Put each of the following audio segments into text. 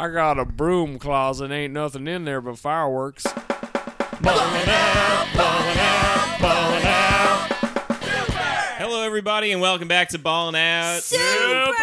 I got a broom closet and ain't nothing in there but fireworks. Ballin' out, ballin' out, ballin' out. Super! Hello, everybody, and welcome back to Ballin' Out. Super!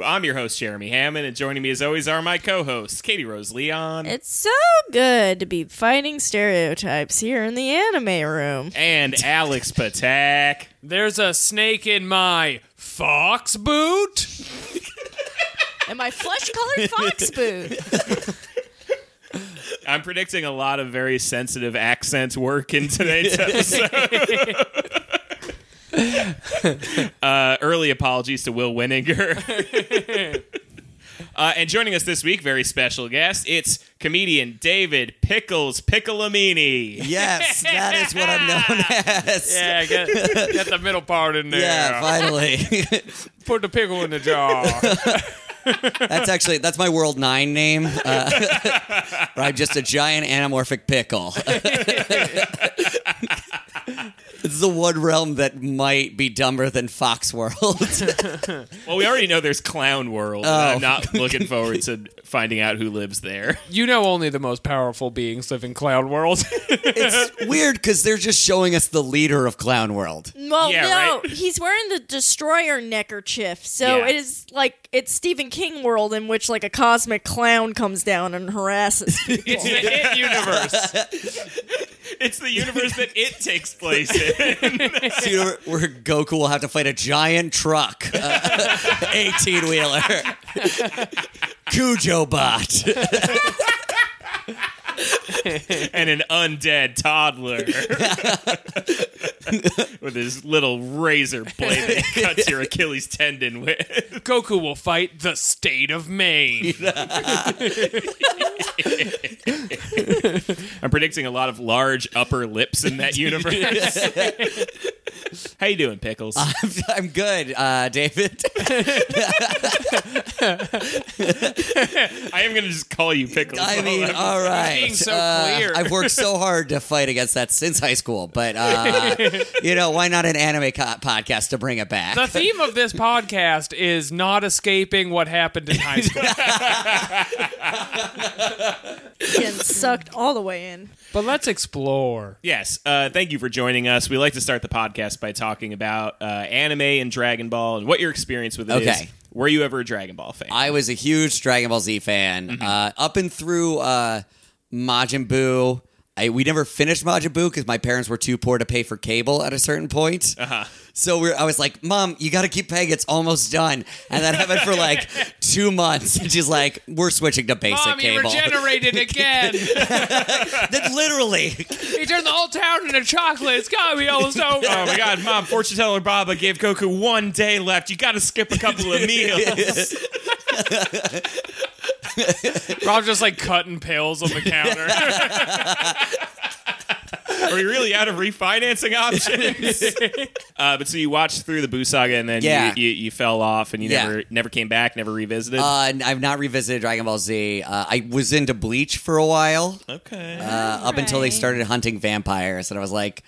I'm your host, Jeremy Hammond, and joining me as always are my co-hosts, Katie Rose Leon. It's so good to be fighting stereotypes here in the anime room. And Alex Patak. There's a snake in my fox boot. And my flesh-colored fox boot. I'm predicting a lot of very sensitive accent work in today's episode. Early apologies to Will Winninger. And joining us this week, very special guest, it's comedian David Pickles Piccolomini. Yes, that is what I'm known as. Yeah, get the middle part in there. Yeah, finally. Put the pickle in the jar. That's my World 9 name. Where I'm just a giant anamorphic pickle. It's the one realm that might be dumber than Fox World. Well, we already know there's Clown World. Oh. I'm not looking forward to finding out who lives there. You know, only the most powerful beings live in Clown World. It's weird because they're just showing us the leader of Clown World. Well, yeah, no, right? He's wearing the Destroyer neckerchief, so yeah. It is like it's Stephen King World in which like a cosmic clown comes down and harasses people. It's the It universe. It's the universe that It takes place in. It's the universe where Goku will have to fight a giant truck, 18-wheeler, Kujobot. And an undead toddler with his little razor blade that cuts your Achilles tendon with. Goku will fight the state of Maine. I'm predicting a lot of large upper lips in that universe. How you doing, Pickles? I'm good, David. I am going to just call you Pickles. I mean, all right. So clear. I've worked so hard to fight against that since high school, but you know, why not an anime podcast to bring it back? The theme of this podcast is not escaping what happened in high school. Getting sucked all the way in. But let's explore. Yes, thank you for joining us. We like to start the podcast by talking about anime and Dragon Ball and what your experience with it is. Were you ever a Dragon Ball fan? I was a huge Dragon Ball Z fan, up and through. Majin Buu. We never finished Majin Buu because my parents were too poor to pay for cable at a certain point. So I was like, Mom, you got to keep paying. It's almost done. And that happened for like 2 months. And she's like, we're switching to basic cable. Mom, you regenerated again. That literally. He turned the whole town into chocolate. It's got to be almost over. Oh my God, Mom, Fortune Teller Baba gave Goku 1 day left. You got to skip a couple of meals. Rob's just like cutting pills on the counter. Are we really out of refinancing options? But so you watched through the Buu saga and then you fell off and you never came back, never revisited? I've not revisited Dragon Ball Z. I was into Bleach for a while. Okay. Up until they started hunting vampires and I was like,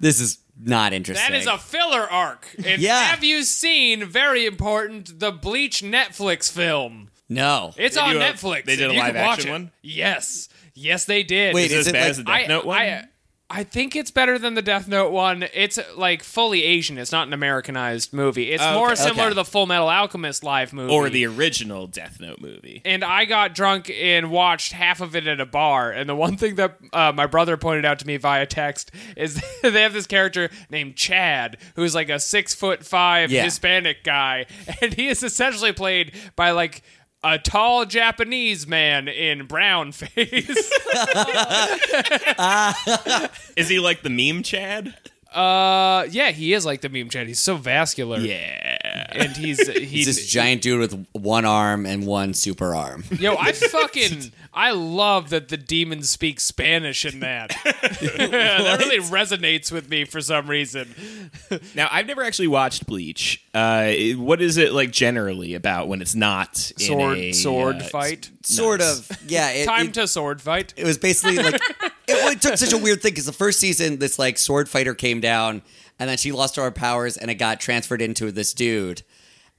this is not interesting. That is a filler arc. And have you seen, very important, the Bleach Netflix film? No. It's on Netflix. They did a live action one? Yes. Yes, they did. Wait, is it as bad as the Death Note one? I think it's better than the Death Note one. It's like fully Asian. It's not an Americanized movie. It's more similar to the Fullmetal Alchemist live movie. Or the original Death Note movie. And I got drunk and watched half of it at a bar. And the one thing that my brother pointed out to me via text is they have this character named Chad, who's like a 6'5" Hispanic guy. And he is essentially played by like a tall Japanese man in brown face. Is he like the meme Chad? Yeah, he is like the meme Chad. He's so vascular. Yeah. And he's this giant dude with one arm and one super arm. Yo, I love that the demons speak Spanish in that. That really resonates with me for some reason. Now, I've never actually watched Bleach. What is it like generally about when it's not in sword fight? Sort of. Yeah. Time to sword fight. It was basically like It took such a weird thing because the first season, this like sword fighter came down, and then she lost all her powers, and it got transferred into this dude,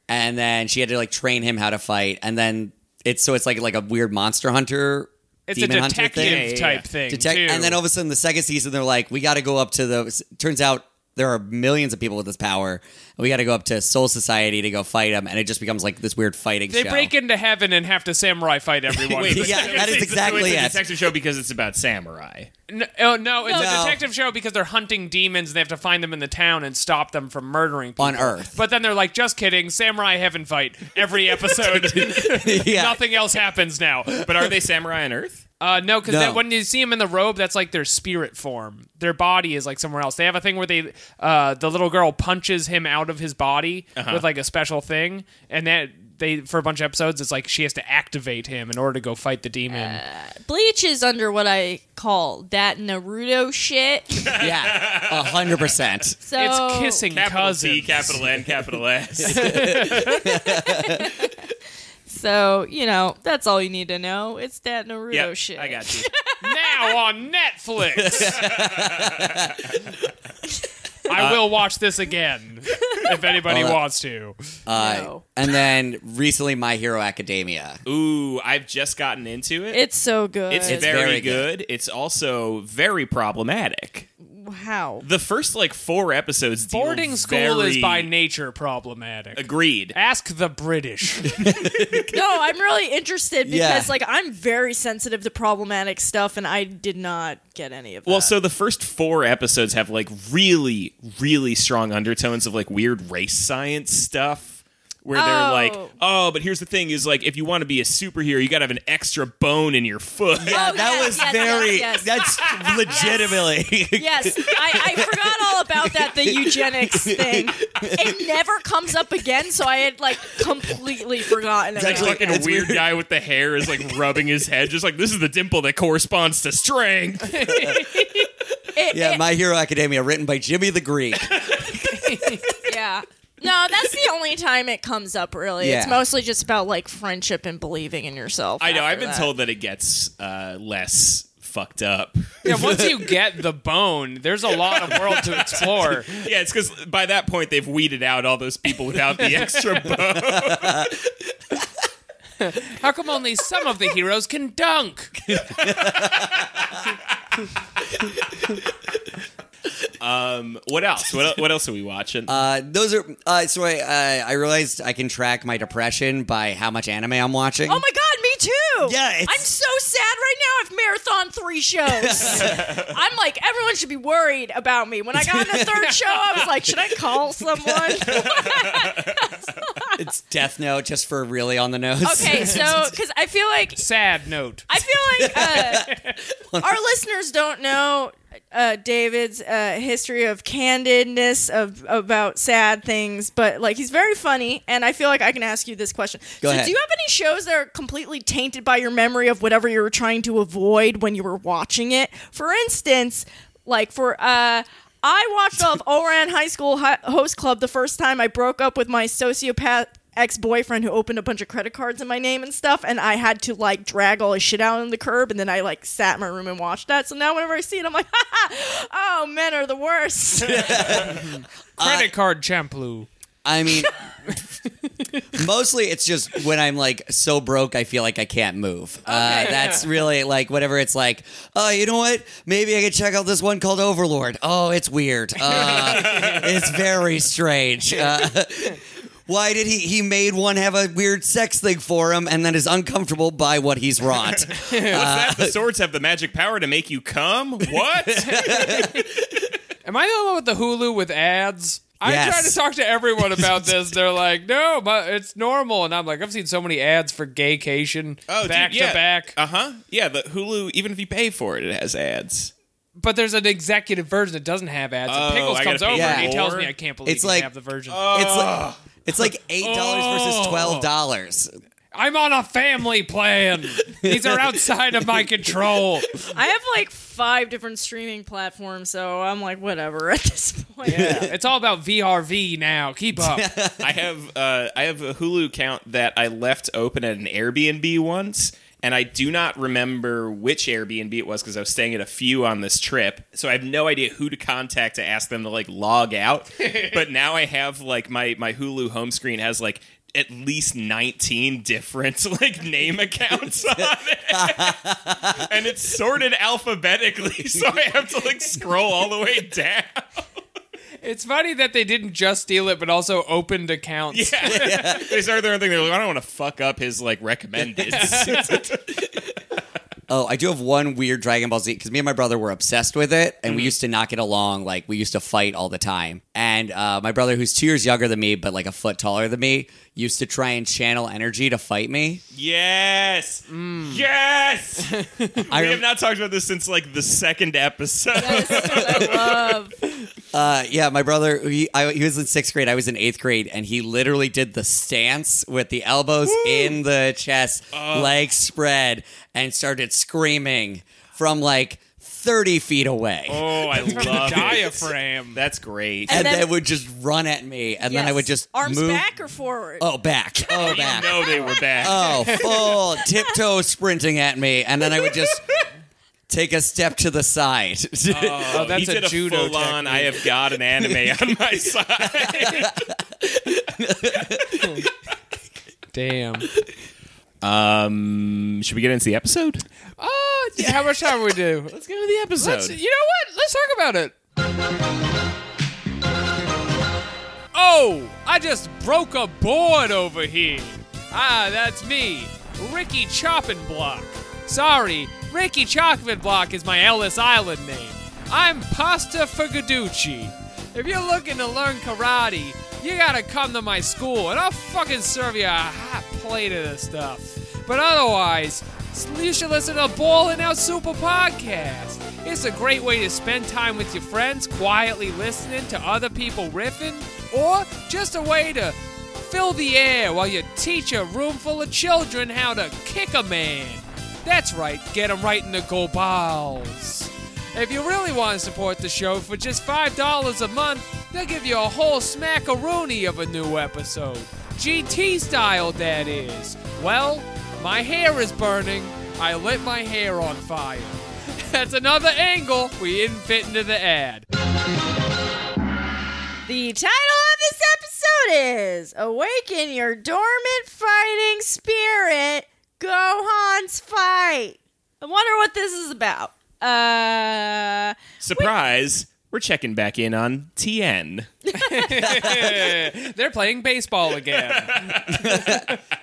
and then she had to like train him how to fight, and then it's like a weird monster hunter. It's a detective type thing, too. And then all of a sudden, the second season, they're like, we got to go up to the. Turns out there are millions of people with this power, and we got to go up to Soul Society to go fight them. And it just becomes like this weird fighting show. They break into heaven and have to samurai fight everyone. Wait, yeah, that is exactly it. It's a detective show because it's about samurai. No, it's a detective show because they're hunting demons and they have to find them in the town and stop them from murdering people. On Earth. But then they're like, just kidding, samurai heaven fight every episode. Yeah. Nothing else happens now. But are they samurai on Earth? No, because when you see them in the robe, that's like their spirit form. Their body is like somewhere else. They have a thing where they, the little girl punches him out of his body with like a special thing, and that they for a bunch of episodes, it's like she has to activate him in order to go fight the demon. Bleach is under what I call that Naruto shit. Yeah, 100%. So it's kissing capital cousins. C, capital N, capital S. So, you know, that's all you need to know. It's that Naruto shit. I got you. Now on Netflix! I will watch this again, if anybody wants to. No. And then, recently, My Hero Academia. Ooh, I've just gotten into it. It's so good. It's very good. It's also very problematic. How? The first, like, 4 episodes deal boarding school is by nature problematic. Agreed. Ask the British. No, I'm really interested because, like, I'm very sensitive to problematic stuff, and I did not get any of that. Well, so the first 4 episodes have, like, really, really strong undertones of, like, weird race science stuff. Where they're like, oh, but here's the thing is, like, if you want to be a superhero, you got to have an extra bone in your foot. Yeah, that was very, that's legitimately. Yes, I forgot all about that, the eugenics thing. It never comes up again, so I had, like, completely forgotten it. It's like a weird guy with the hair is, like, rubbing his head, just like, this is the dimple that corresponds to strength. My Hero Academia, written by Jimmy the Greek. Yeah. No, that's the only time it comes up, really. Yeah. It's mostly just about, like, friendship and believing in yourself. I know. I've been told that it gets less fucked up. Yeah, once you get the bone, there's a lot of world to explore. Yeah, it's because by that point, they've weeded out all those people without the extra bone. How come only some of the heroes can dunk? What else? What else are we watching? Those are so I realized I can track my depression by how much anime I'm watching. Oh my god, me too! Yeah, I'm so sad right now. I've marathoned 3 shows. I'm like, everyone should be worried about me. When I got on the 3rd show, I was like, should I call someone? It's Death Note, just for really on the nose. Okay, so because I feel like sad note. I feel like our listeners don't know. David's history of candidness about sad things, but like he's very funny, and I feel like I can ask you this question. Go ahead. Do you have any shows that are completely tainted by your memory of whatever you were trying to avoid when you were watching it? For instance, like I watched all of Ouran High School Host Club the first time I broke up with my sociopath ex-boyfriend who opened a bunch of credit cards in my name and stuff, and I had to like drag all his shit out on the curb, and then I like sat in my room and watched that. So now whenever I see it, I'm like, oh, men are the worst. Credit card shampoo. I mean, mostly it's just when I'm like so broke I feel like I can't move. That's really like whatever it's like, oh, you know what? Maybe I could check out this one called Overlord. Oh, it's weird. It's very strange. Why did he made one have a weird sex thing for him and then is uncomfortable by what he's wrought? What's that? The swords have the magic power to make you cum? What? Am I the only one with the Hulu with ads? Yes. I try to talk to everyone about this. They're like, no, but it's normal. And I'm like, I've seen so many ads for Gaycation to back. Uh-huh. Yeah, the Hulu, even if you pay for it, it has ads. But there's an executive version that doesn't have ads. And Pickles comes over and he tells me I can't believe you have the version. It's like $8 versus $12. I'm on a family plan. These are outside of my control. I have like 5 different streaming platforms, so I'm like, whatever at this point. Yeah. It's all about VRV now. Keep up. I have a Hulu account that I left open at an Airbnb once, And I do not remember which Airbnb it was because I was staying at a few on this trip. So I have no idea who to contact to ask them to, like, log out. But now I have, like, my Hulu home screen has, like, at least 19 different, like, name accounts on it. And it's sorted alphabetically, so I have to, like, scroll all the way down. It's funny that they didn't just steal it, but also opened accounts. Yeah. They started their own thing. They're like, I don't want to fuck up his, like, recommended. Oh, I do have one weird Dragon Ball Z, because me and my brother were obsessed with it, and we used to not get along. Like, we used to fight all the time. And my brother, who's 2 years younger than me, but, like, a foot taller than me, used to try and channel energy to fight me. Yes! Mm. Yes! We have not talked about this since, like, the second episode. Yes, I love. Yeah, my brother, he was in 6th grade, I was in 8th grade, and he literally did the stance with the elbows in the chest, legs spread, and started screaming from, like, 30 feet away. Oh, I love the diaphragm. That's great. And then would just run at me, and then I would just move. Back or forward? Oh, back. Oh, back. You know they were back. Oh, full tiptoe sprinting at me, and then I would just take a step to the side. Oh, that's a judo full on, I have got an anime on my side. Damn. Should we get into the episode? Oh, yeah, how much time do we do? Let's get into the episode. You know what? Let's talk about it. Oh, I just broke a board over here. Ah, that's me, Ricky Choppin' Block. Sorry, Ricky Choppin' Block is my Ellis Island name. I'm Pasta Fugaducci. If you're looking to learn karate, you gotta come to my school, and I'll fucking serve you a hot plate of this stuff. But otherwise, you should listen to Ballin' Out Super Podcast. It's a great way to spend time with your friends, quietly listening to other people riffing, or just a way to fill the air while you teach a room full of children how to kick a man. That's right, get them right in the goballs. If you really want to support the show for just $5 a month, they'll give you a whole smackaroonie of a new episode. GT style, that is. Well, my hair is burning. I lit my hair on fire. That's another angle we didn't fit into the ad. The title of this episode is Awaken Your Dormant Fighting Spirit, Gohan's Fight. I wonder what this is about. Surprise! We're checking back in on Tien. They're playing baseball again.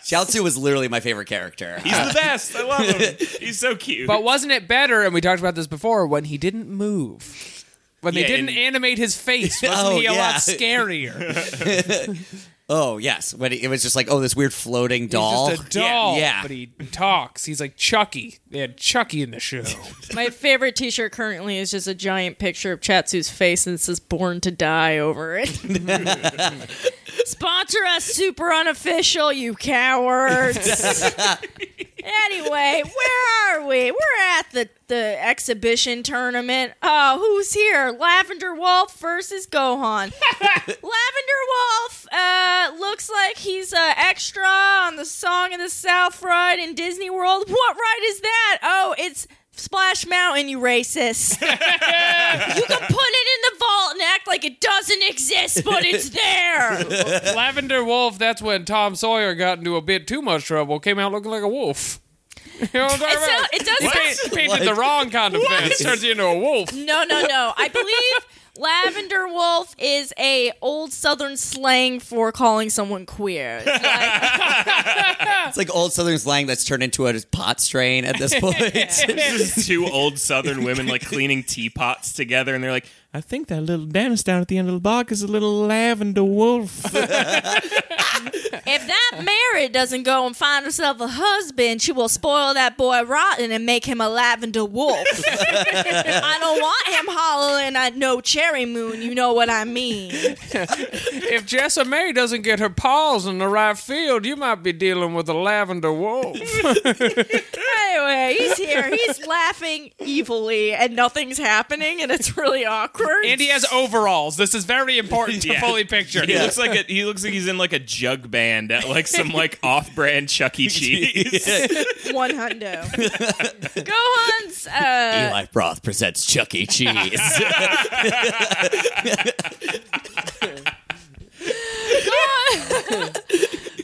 Xiaozu was literally my favorite character. He's the best. I love him. He's so cute. But wasn't it better? And we talked about this before when he didn't move, when they didn't animate his face. Wasn't he a lot scarier? Oh, yes. When it was just like, oh, this weird floating doll. He's just a doll, but he talks. He's like Chucky. They had Chucky in the show. My favorite t-shirt currently is just a giant picture of Chatsu's face, and it says Born to Die over it. Sponsor us, Super Unofficial, you cowards. Anyway, where are we? We're at the exhibition tournament. Oh, who's here? Lavender Wolf versus Gohan. Lavender Wolf looks like he's an extra on the Song of the South ride in Disney World. What ride is that? Oh, it's Splash Mountain, you racist. You can put it in the vault and act like it doesn't exist, but it's there. Lavender Wolf, that's when Tom Sawyer got into a bit too much trouble, came out looking like a wolf. You know what I'm talking about? It does. He painted the wrong kind of face. It turns you into a wolf. No. I believe Lavender Wolf is a old Southern slang for calling someone queer. It's like, it's like old Southern slang that's turned into a pot strain at this point. It's two old Southern women like cleaning teapots together, and they're like, I think that little dentist down at the end of the block is a little Lavender Wolf. If that Mary doesn't go and find herself a husband, she will spoil that boy rotten and make him a Lavender Wolf. I don't want him hollering at no cherry moon, you know what I mean. If Jessa May doesn't get her paws in the right field, you might be dealing with a Lavender Wolf. Hey, anyway, he's here. He's laughing evilly, and nothing's happening, and it's really awkward. And he has overalls. This is very important to fully picture. Yeah. He looks like he's in like a jug band at like some like off-brand Chuck E. Cheese. One hundo. Gohan's Eli Roth presents Chuck E. Cheese.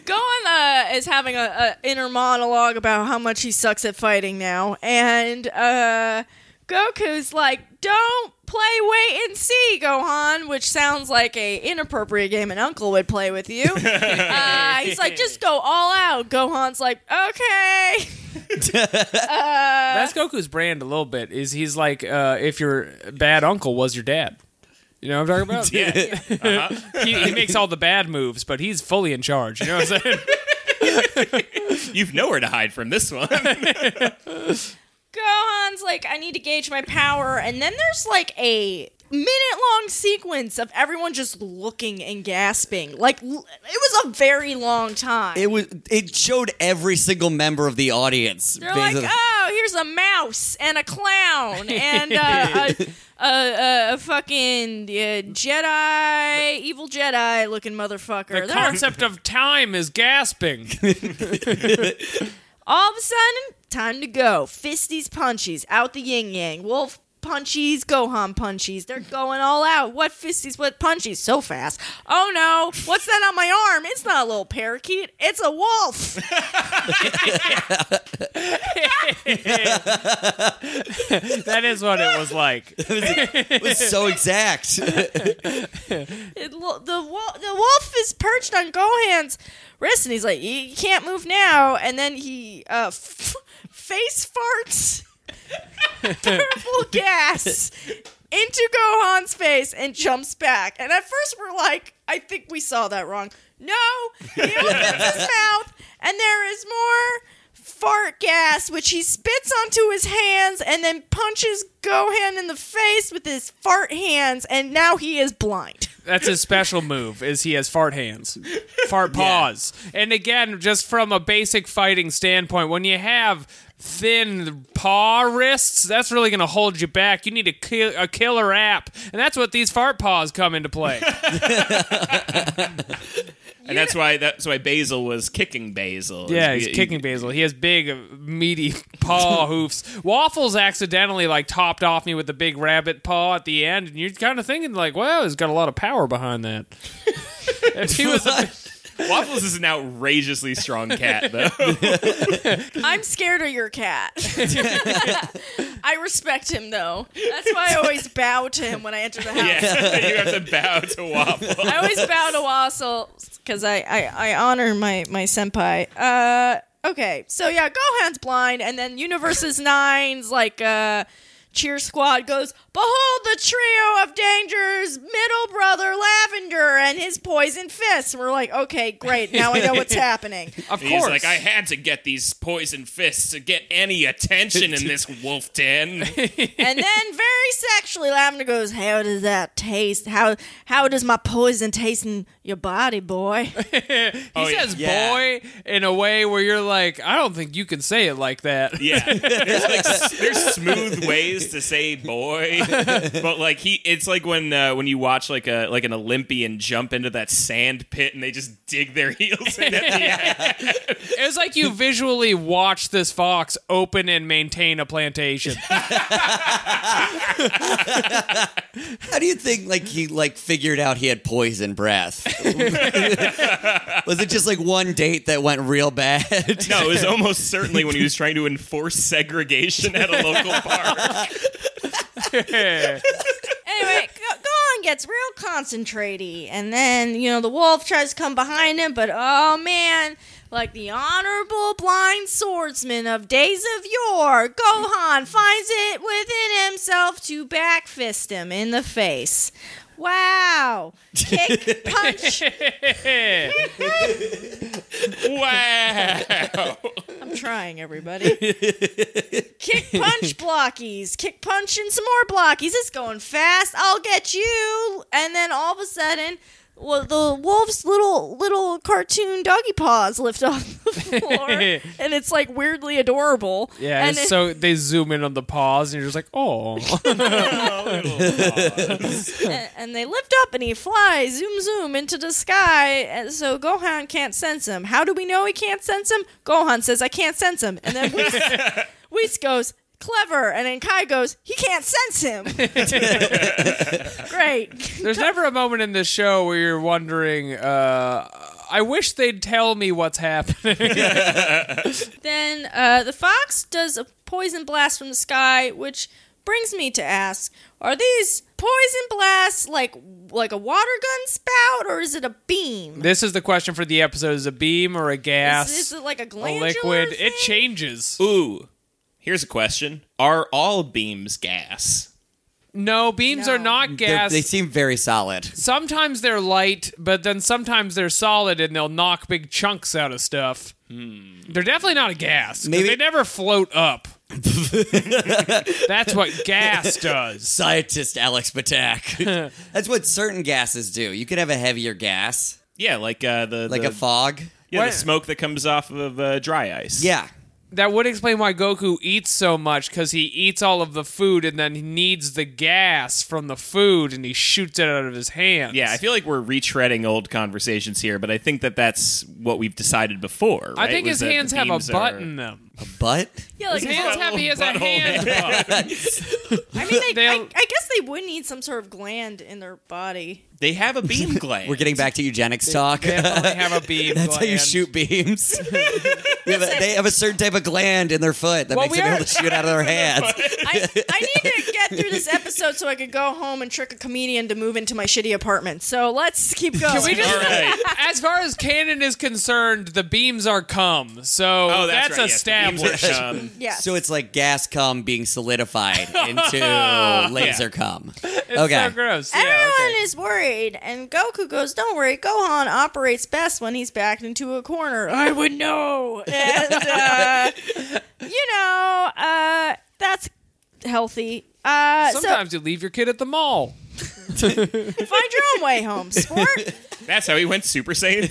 Gohan is having an inner monologue about how much he sucks at fighting now, and Goku's like, "Don't play wait and see, Gohan," which sounds like a inappropriate game an uncle would play with you. He's like, "Just go all out." Gohan's like, "Okay." That's Goku's brand a little bit. He's like, if your bad uncle was your dad. You know what I'm talking about? Yeah. Yeah. Uh-huh. He makes all the bad moves, but he's fully in charge. You know what I'm saying? You've nowhere to hide from this one. Gohan's like, I need to gauge my power. And then there's like a minute-long sequence of everyone just looking and gasping. Like, it was a very long time. It showed every single member of the audience. They're like, oh, here's a mouse and a clown and a fucking Jedi, evil Jedi looking motherfucker. The concept of time is gasping. All of a sudden, time to go. Fisties punchies, out the yin-yang. Wolf punchies, Gohan punchies. They're going all out. What fisties, what punchies? So fast. Oh no, what's that on my arm? It's not a little parakeet. It's a wolf. That is what it was like. It was so exact. The wolf is perched on Gohan's wrist, and he's like, you can't move now. And then he face farts purple gas into Gohan's face and jumps back. And at first we're like, I think we saw that wrong. No, he opens his mouth and there is more fart gas, which he spits onto his hands and then punches Gohan in the face with his fart hands, and now he is blind. That's his special move, is he has fart hands, fart paws. Yeah. And again, just from a basic fighting standpoint, when you have thin paw wrists, that's really going to hold you back. You need a killer app, and that's what these fart paws come into play. And that's why Basil was kicking Basil. Yeah, he's kicking Basil. He has big, meaty paw hoofs. Waffles accidentally like topped off me with the big rabbit paw at the end, and you're kind of thinking like, "Wow, he's got a lot of power behind that." If he was. Waffles is an outrageously strong cat, though. I'm scared of your cat. I respect him, though. That's why I always bow to him when I enter the house. Yeah, you have to bow to Waffles. I always bow to Waffles because I honor my senpai. Okay, so yeah, Gohan's blind, and then Universes 9's like... Cheer Squad goes, behold the trio of dangers, middle brother Lavender and his poison fists. And we're like, okay, great. Now I know what's happening. Of course. He's like, I had to get these poison fists to get any attention in this wolf den. And then very sexually, Lavender goes, how does that taste? How does my poison taste in your body, boy? he says boy in a way where you're like, I don't think you can say it like that. Yeah. There's smooth ways to say boy, but like it's like when you watch like an Olympian jump into that sand pit and they just dig their heels in at the end. It was like you visually watch this fox open and maintain a plantation. How do you think like he like figured out he had poison breath? Was it just like one date that went real bad? No, it was almost certainly when he was trying to enforce segregation at a local bar. Anyway, Gohan gets real concentrate-y, and then, you know, the wolf tries to come behind him, but oh man, like the honorable blind swordsman of days of yore, Gohan finds it within himself to backfist him in the face. Wow. Kick, punch. Wow. I'm trying, everybody. Kick, punch, blockies. Kick, punch, and some more blockies. It's going fast. I'll get you. And then all of a sudden, Well, the wolf's little cartoon doggy paws lift off the floor, and it's like weirdly adorable. Yeah, and so they zoom in on the paws, and you're just like, oh. And they lift up, and he flies, zoom, into the sky, and so Gohan can't sense him. How do we know he can't sense him? Gohan says, I can't sense him. And then Whis goes, clever. And then Kai goes, he can't sense him. Great. There's never a moment in this show where you're wondering, I wish they'd tell me what's happening. Then the fox does a poison blast from the sky, which brings me to ask, are these poison blasts like a water gun spout, or is it a beam? This is the question for the episode. Is it a beam or a gas? Is it like a glandular liquid thing? It changes. Ooh. Here's a question. Are all beams gas? No, beams are not gas. They seem very solid. Sometimes they're light, but then sometimes they're solid and they'll knock big chunks out of stuff. They're definitely not a gas, because they never float up. That's what gas does. Scientist Alex Patak. That's what certain gases do. You could have a heavier gas. Yeah, like a fog. Yeah, the smoke that comes off of dry ice. Yeah. That would explain why Goku eats so much, because he eats all of the food and then he needs the gas from the food and he shoots it out of his hands. Yeah, I feel like we're retreading old conversations here, but I think that's what we've decided before, right? I think his hands have a butt in them. A butt? Yeah, like his hands have, he has a hand butt. I mean, I guess they would need some sort of gland in their body. They have a beam gland. We're getting back to eugenics talk. They definitely have a beam gland. That's how you shoot beams. They have a certain type of gland in their foot that makes them able to shoot out of their hands. I need to get through this episode so I could go home and trick a comedian to move into my shitty apartment. So let's keep going. Can we just, as far as canon is concerned, the beams are cum. So that's right, established. Yes. Yes. So it's like gas cum being solidified into laser cum. It's so gross. Everyone is worried. And Goku goes, don't worry, Gohan operates best when he's backed into a corner. I would know. And, that's healthy. Sometimes you leave your kid at the mall. Find your own way home, sport. That's how he went Super Saiyan 2.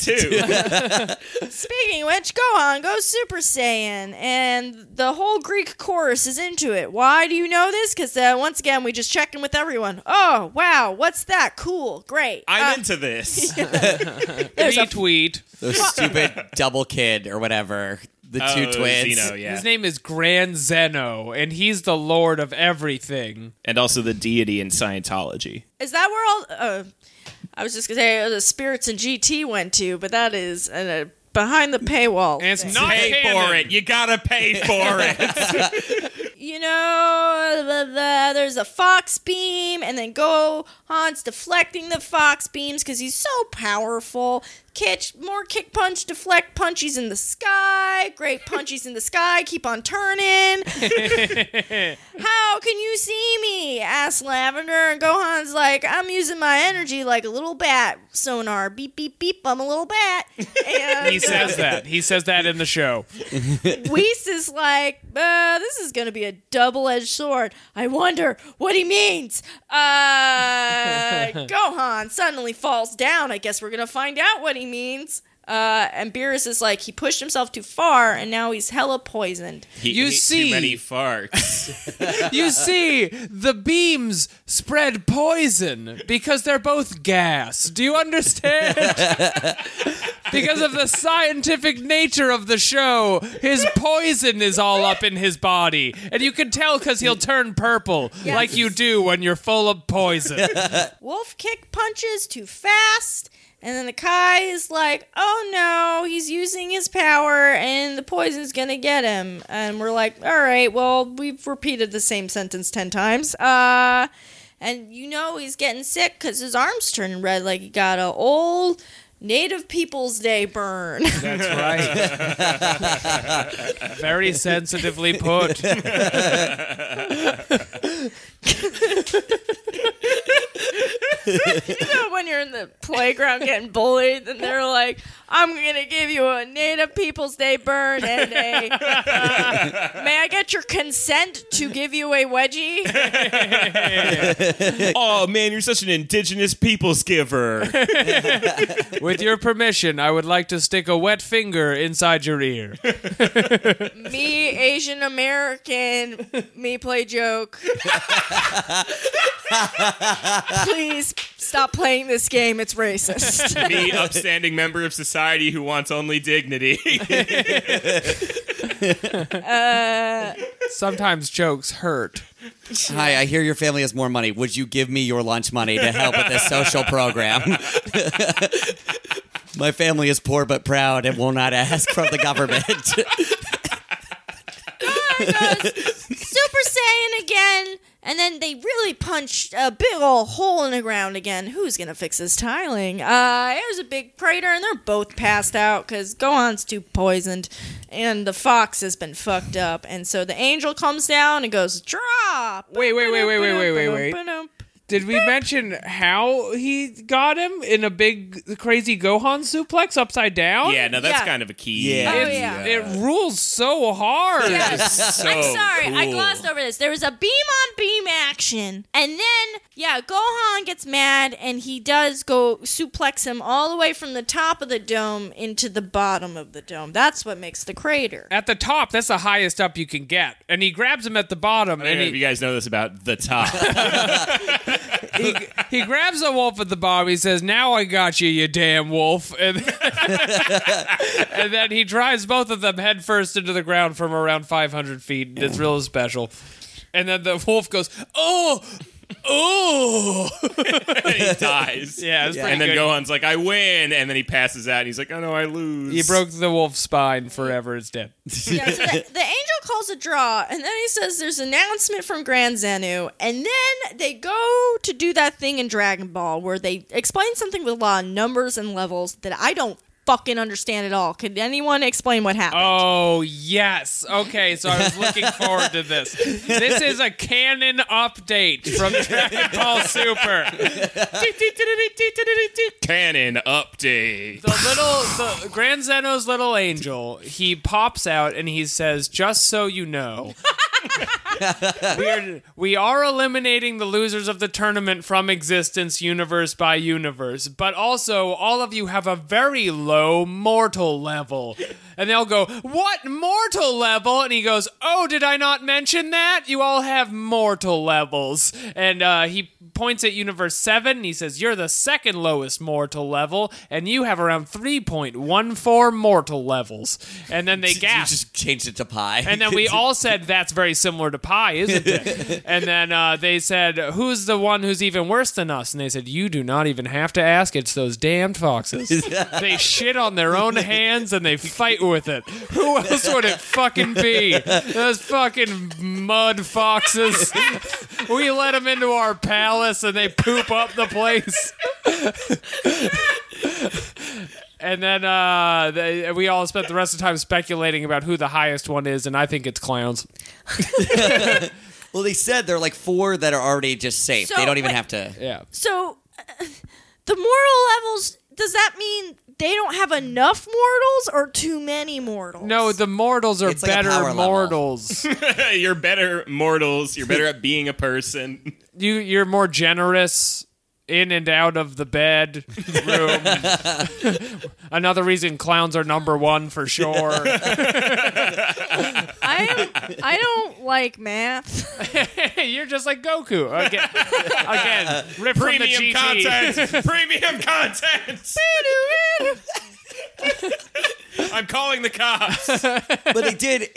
Speaking of which, Gohan goes Super Saiyan, and the whole Greek chorus is into it. Why do you know this? Because once again, we just checked in with everyone. Oh, wow, what's that? Cool, great. I'm into this. Retweet. The stupid double kid or whatever. The two twins. Zeno, yeah. His name is Grand Zeno, and he's the lord of everything. And also the deity in Scientology. Is that where all... I was just going to say the spirits in GT went to, but that is behind the paywall. And it's not canon. For it. You got to pay for it. There's a fox beam, and then Gohan's deflecting the fox beams because he's so powerful. Kick punch, deflect punchies in the sky. Great punchies in the sky. Keep on turning. How can you see me? Asks Lavender. And Gohan's like, I'm using my energy like a little bat sonar. Beep, beep, beep. I'm a little bat. And he says that. He says that in the show. Whis is like, this is going to be a double-edged sword. I wonder what he means. Gohan suddenly falls down. I guess we're going to find out what he means. And Beerus is like, he pushed himself too far, and now he's hella poisoned. Too many farts. You see, the beams spread poison because they're both gas. Do you understand? Because of the scientific nature of the show, his poison is all up in his body. And you can tell because he'll turn purple, like you do when you're full of poison. Wolf kick punches too fast. And then the Kai is like, oh no, he's using his power and the poison's going to get him. And we're like, all right, well, we've repeated the same sentence 10 times. And he's getting sick because his arm's turning red like he got an old Native People's Day burn. That's right. Very sensitively put. When you're in the the playground getting bullied, and they're like, I'm going to give you a Native People's Day burn and a... may I get your consent to give you a wedgie? Oh, man, you're such an indigenous people's giver. With your permission, I would like to stick a wet finger inside your ear. Me, Asian American, me play joke. Please stop playing this game. It's racist. Me, upstanding member of society who wants only dignity. Sometimes jokes hurt. Hi, I hear your family has more money. Would you give me your lunch money to help with this social program? My family is poor but proud and will not ask from the government. Super Saiyan again, and then they really punched a big old hole in the ground again. Who's gonna fix this tiling? There's a big crater, and they're both passed out because Gohan's too poisoned, and the fox has been fucked up, and so the angel comes down and goes, "Drop!" Wait. Did we mention how he got him in a big, crazy Gohan suplex upside down? Yeah, no, that's kind of a key. Yeah. It rules so hard. Yes. So I'm sorry, cool. I glossed over this. There was a beam-on-beam action, and then, Gohan gets mad, and he does go suplex him all the way from the top of the dome into the bottom of the dome. That's what makes the crater. At the top, that's the highest up you can get, and he grabs him at the bottom. I don't know if you guys know this about the top. He grabs a wolf at the bottom. He says, "Now I got you, you damn wolf." And then he drives both of them headfirst into the ground from around 500 feet. It's real special. And then the wolf goes, "Oh!" And he dies. Yeah, it's pretty good. And then Gohan's like, "I win." And then he passes out. And he's like, "Oh, no, I lose." He broke the wolf's spine forever. It's dead. So the angel calls a draw. And then he says there's an announcement from Grand Zeno. And then they go to do that thing in Dragon Ball where they explain something with a lot of numbers and levels that I don't fucking understand at all. Could anyone explain what happened? Oh, yes. Okay, so I was looking forward to this. This is a canon update from Dragon Ball Super. Canon update. The Grand Zeno's little angel, he pops out and he says, "Just so you know, we are eliminating the losers of the tournament from existence, universe by universe, but also all of you have a very low mortal level." And they'll go, "What mortal level?" And he goes, "Oh, did I not mention that? You all have mortal levels." And he points at Universe 7, and he says, "You're the second lowest mortal level, and you have around 3.14 mortal levels." And then they gasp. You just changed it to pi. And then we all said, "That's very similar to pi, isn't it?" And then they said, "Who's the one who's even worse than us?" And they said, "You do not even have to ask. It's those damned foxes." They shit on their own hands, and they fight with it. Who else would it fucking be? Those fucking mud foxes. We let them into our palace and they poop up the place. And then we all spent the rest of the time speculating about who the highest one is, and I think it's clowns. Well, they said there are like four that are already just safe. So, they don't even have to. Yeah. So the moral levels, does that mean they don't have enough mortals or too many mortals? No, the mortals are like better mortals. You're better mortals. You're better at being a person. You're more generous in and out of the bed room. Another reason clowns are number one for sure. I don't like math. You're just like Goku. Again, rip premium from the content. Premium content. I'm calling the cops. But they did.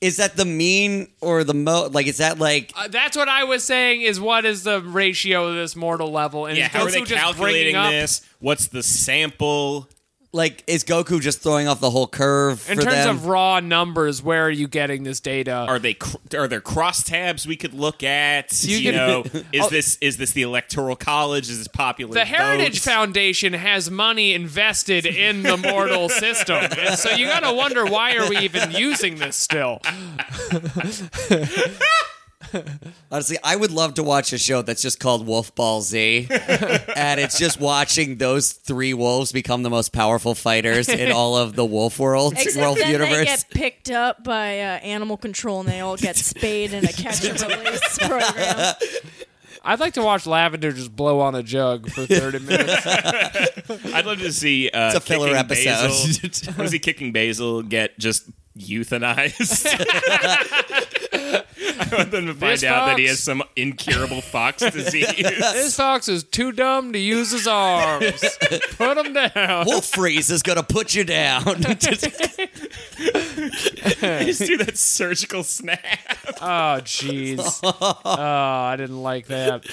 Is that the mean or the mo? Like, is that like? That's what I was saying. Is what is the ratio of this mortal level? And yeah, how are they calculating this? What's the sample? Like, is Goku just throwing off the whole curve for them? In terms of raw numbers, where are you getting this data? Are there crosstabs we could look at? Is this the Electoral College? Is this popular vote? The Heritage Foundation has money invested in the mortal system. And so you got to wonder, why are we even using this still? Honestly, I would love to watch a show that's just called Wolf Ball Z, and it's just watching those three wolves become the most powerful fighters in all of the wolf world, universe. They get picked up by animal control, and they all get spayed in a catch and release program. I'd like to watch Lavender just blow on a jug for 30 minutes. I'd love to see it's a filler episode. Basil, what is he kicking Basil get just euthanized? I want them to find out that he has some incurable fox disease. This fox is too dumb to use his arms. Put him down. Wolf freeze is going to put you down. Just do that surgical snap. Oh, jeez. Oh, I didn't like that.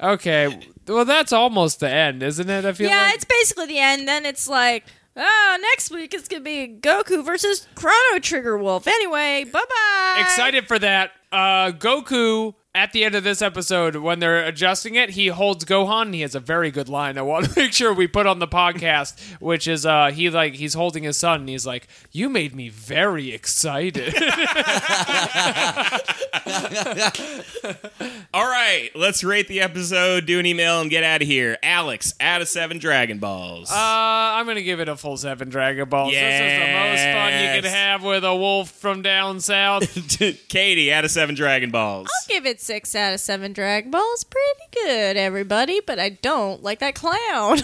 Okay. Well, that's almost the end, isn't it? I feel like it's basically the end. Then it's like... Oh, next week it's going to be Goku versus Chrono Trigger Wolf. Anyway, bye-bye. Excited for that. Goku, at the end of this episode, when they're adjusting it, he holds Gohan, and he has a very good line I want to make sure we put on the podcast, which is he's holding his son, and he's like, you made me very excited. All right, let's rate the episode, do an email, and get out of here. Alex, out of 7 Dragon Balls. I'm going to give it a full 7 Dragon Balls. Yes. This is the most fun you can have with a wolf from down south. Katie, out of 7 Dragon Balls. I'll give it 6 out of 7 Dragon Balls. Pretty good, everybody, but I don't like that clown.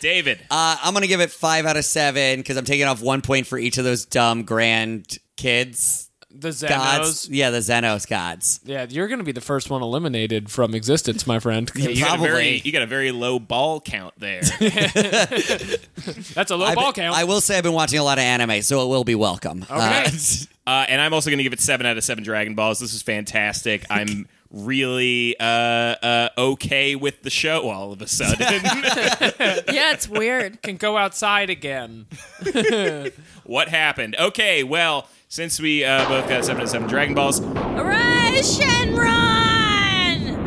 David. I'm going to give it 5 out of 7 because I'm taking off 1 point for each of those dumb grand kids. The Zenos. Gods. Yeah, the Zenos gods. Yeah, you're going to be the first one eliminated from existence, my friend. Yeah, you got a very low ball count there. That's a low ball count. I will say I've been watching a lot of anime, so it will be welcome. Okay. And I'm also going to give it 7 out of 7 Dragon Balls. This is fantastic. I'm really okay with the show all of a sudden. Yeah, it's weird. Can go outside again. What happened? Okay, well... Since we both got 7 out of 7 Dragon Balls. Arise, Shenron! Which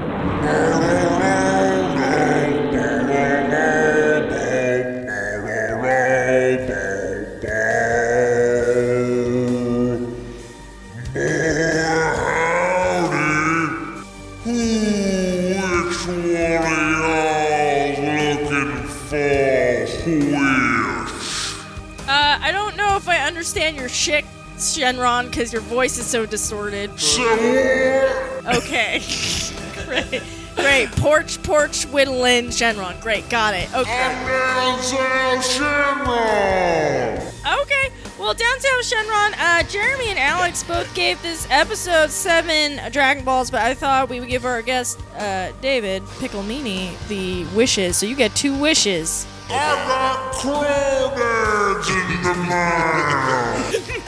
one of y'all looking for Whis? I don't know if I understand your shit, Shenron, because your voice is so distorted. Okay. Great. Porch, whittling, Shenron. Great, got it. Okay. Down South Shenron! Okay. Well, Down South Shenron, Jeremy and Alex both gave this episode 7 Dragon Balls, but I thought we would give our guest, David Piccolomini, the wishes. So you get 2 wishes. I got crawdads in the mouth.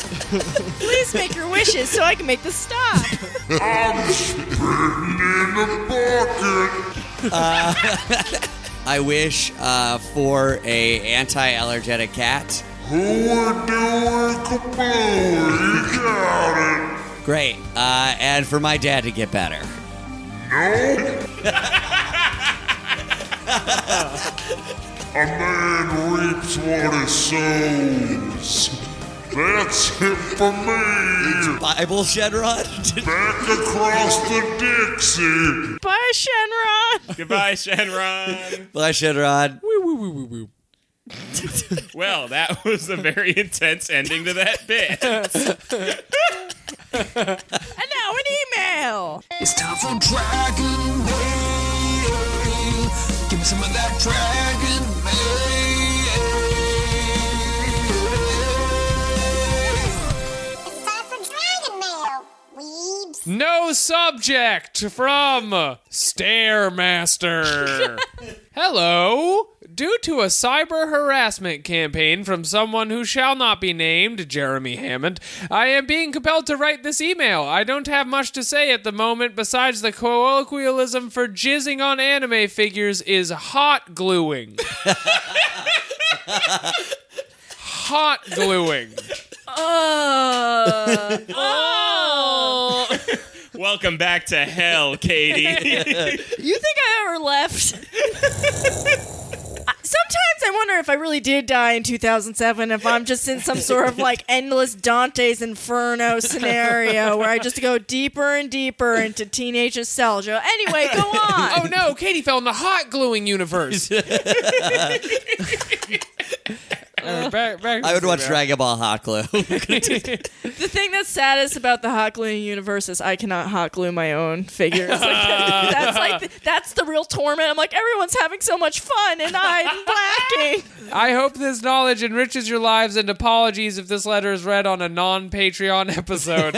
Please make your wishes so I can make this stop. I'm spitting in a bucket. I wish for a anti-allergenic cat. Who would do a kaboom? You got it. Great. And for my dad to get better. Nope. A man reaps what he sows. That's it for me. It's Bible, Shenron. Back across the Dixie. Bye, Shenron. Goodbye, Shenron. Bye, Shenron. Woo, woo, woo, woo, woo. Well, that was a very intense ending to that bit. And now an email. It's time for Dragon Mail. Give me some of that Dragon Mail. It's time for Dragon Mail, weebs. No subject from Stairmaster. Hello. Due to a cyber harassment campaign from someone who shall not be named, Jeremy Hammond, I am being compelled to write this email. I don't have much to say at the moment besides the colloquialism for jizzing on anime figures is hot gluing. Hot gluing. Oh. Welcome back to hell, Katie. You think I ever left? Sometimes I wonder if I really did die in 2007, if I'm just in some sort of like endless Dante's Inferno scenario where I just go deeper and deeper into teenage nostalgia. Anyway, go on. Oh no, Katie fell in the hot gluing universe. I would watch Dragon Ball hot glue. The thing that's saddest about the hot gluing universe is I cannot hot glue my own figures. That's the real torment. I'm like, everyone's having so much fun and I'm blacking. I hope this knowledge enriches your lives, and apologies if this letter is read on a non-Patreon episode.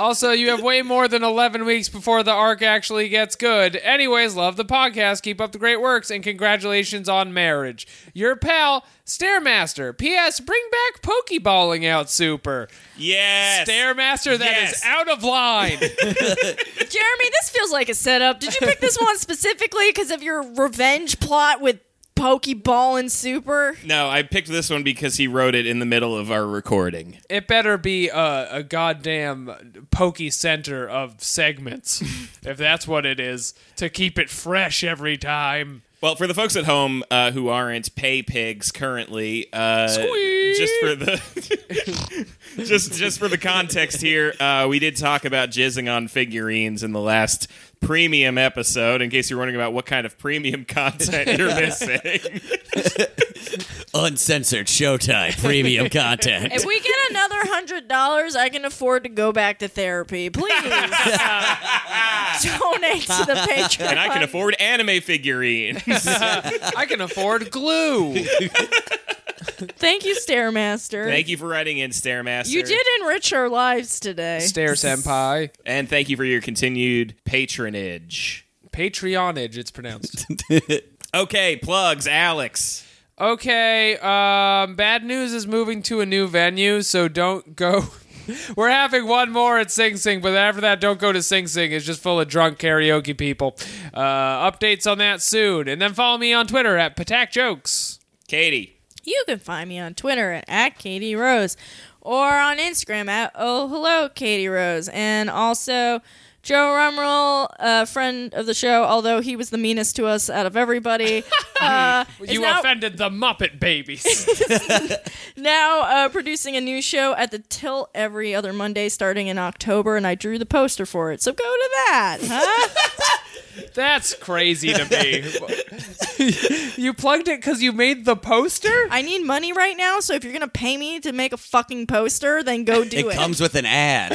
Also, you have way more than 11 weeks before the arc actually gets good. Anyways, love the podcast. Keep up the great works, and congratulations on marriage. Your pal, Stairmaster. P.S. Bring back Pokeballing Out Super. Yes. Stairmaster, that is out of line. Jeremy, this feels like a setup. Did you pick this one specifically because of your revenge plot with Pokeball and Super? No, I picked this one because he wrote it in the middle of our recording. It better be a goddamn pokey center of segments, if that's what it is, to keep it fresh every time. Well, for the folks at home who aren't pay pigs currently, just for the context here, we did talk about jizzing on figurines in the last premium episode, in case you're wondering about what kind of premium content you're missing. Uncensored Showtime premium content. If we get another $100, I can afford to go back to therapy. Please donate to the Patreon. And I can afford anime figurines. I can afford glue. Thank you, Stairmaster. Thank you for writing in, Stairmaster. You did enrich our lives today. Stair-senpai. And thank you for your continued patronage. Patreonage, it's pronounced. Okay, plugs, Alex. Okay, Bad News is moving to a new venue, so don't go... We're having one more at Sing Sing, but after that, don't go to Sing Sing. It's just full of drunk karaoke people. Updates on that soon. And then follow me on Twitter at PatakJokes. Katie. You can find me on Twitter at Katie Rose, or on Instagram at Oh Hello Katie Rose. And also Joe Rumroll, a friend of the show, although he was the meanest to us out of everybody. You offended the Muppet Babies. Now producing a new show at the Till every other Monday starting in October, and I drew the poster for it. So go to that, huh? That's crazy to me. You plugged it because you made the poster? I need money right now, so if you're going to pay me to make a fucking poster, then go do it. It comes with an ad.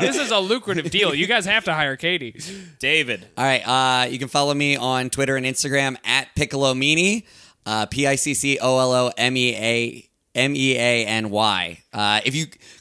This is a lucrative deal. You guys have to hire Katie. David. All right, you can follow me on Twitter and Instagram at Piccolomini, Piccolomeny.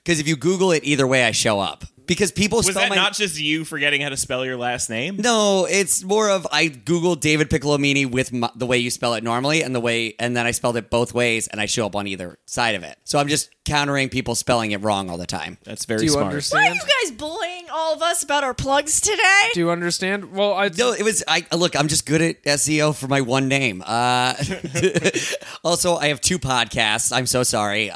Because if you Google it either way, I show up. Because people spell my... Was that not just you forgetting how to spell your last name? No, it's more of I Googled David Piccolomini with the way you spell it normally and then I spelled it both ways, and I show up on either side of it. So I'm just countering people spelling it wrong all the time. That's very smart. Do you understand? Why are you guys bullying all of us about our plugs today? Do you understand? Well, Look, I'm just good at SEO for my one name. Also, I have two podcasts. I'm so sorry.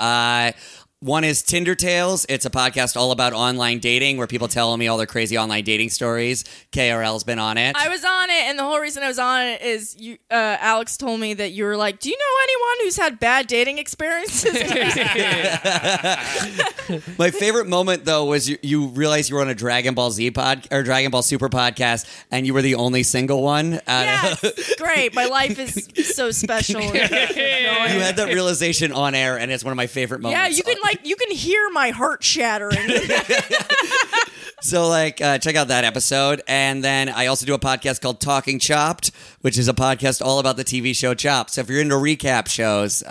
One is Tinder Tales. It's a podcast all about online dating where people tell me all their crazy online dating stories. KRL's been on it. I was on it, and the whole reason I was on it is Alex told me that you were like, do you know anyone who's had bad dating experiences? My favorite moment, though, was you realized you were on a Dragon Ball Z or Dragon Ball Super podcast, and you were the only single one. Yes, great. My life is so special. You had that realization on air, and it's one of my favorite moments. Yeah, you can hear my heart shattering. So, check out that episode. And then I also do a podcast called Talking Chopped, which is a podcast all about the TV show Chopped. So if you're into recap shows,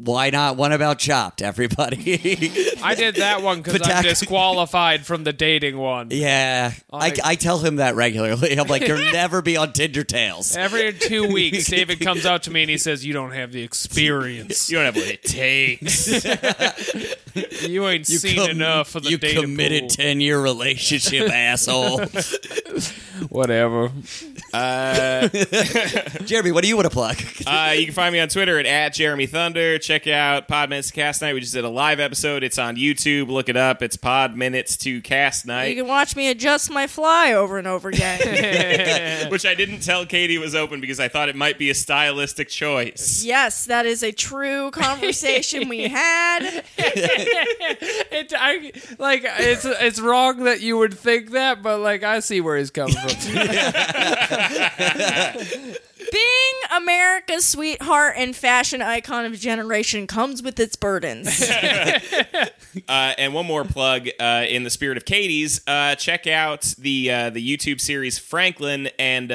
why not one about Chopped, everybody? I did that one because I'm disqualified from the dating one. Yeah. I tell him that regularly. I'm like, you'll never be on Tinder Tales. Every 2 weeks, David comes out to me and he says, you don't have the experience. You don't have what it takes. You ain't seen enough of the dating pool. You committed 10-year relationship, asshole. Whatever. Jeremy, what do you want to plug? You can find me on Twitter at Jeremy Thunder. Check out Pod Minutes to Cast Night. We just did a live episode. It's on YouTube. Look it up. It's Pod Minutes to Cast Night. You can watch me adjust my fly over and over again. Which I didn't tell Katie was open because I thought it might be a stylistic choice. Yes, that is a true conversation we had. It's wrong that you would think that, but like I see where he's coming from. Being America's sweetheart and fashion icon of a generation comes with its burdens. And one more plug, in the spirit of Katie's, check out the YouTube series Franklin and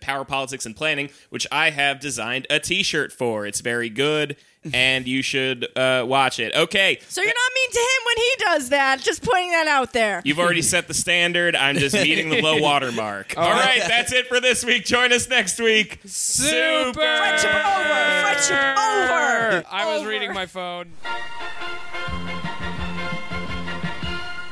Power Politics and Planning, which I have designed a t-shirt for. It's very good. And you should watch it. Okay. So you're not mean to him when he does that. Just pointing that out there. You've already set the standard. I'm just meeting the low water mark. All right. That's it for this week. Join us next week. Super. Friendship over. Friendship over. I was reading my phone.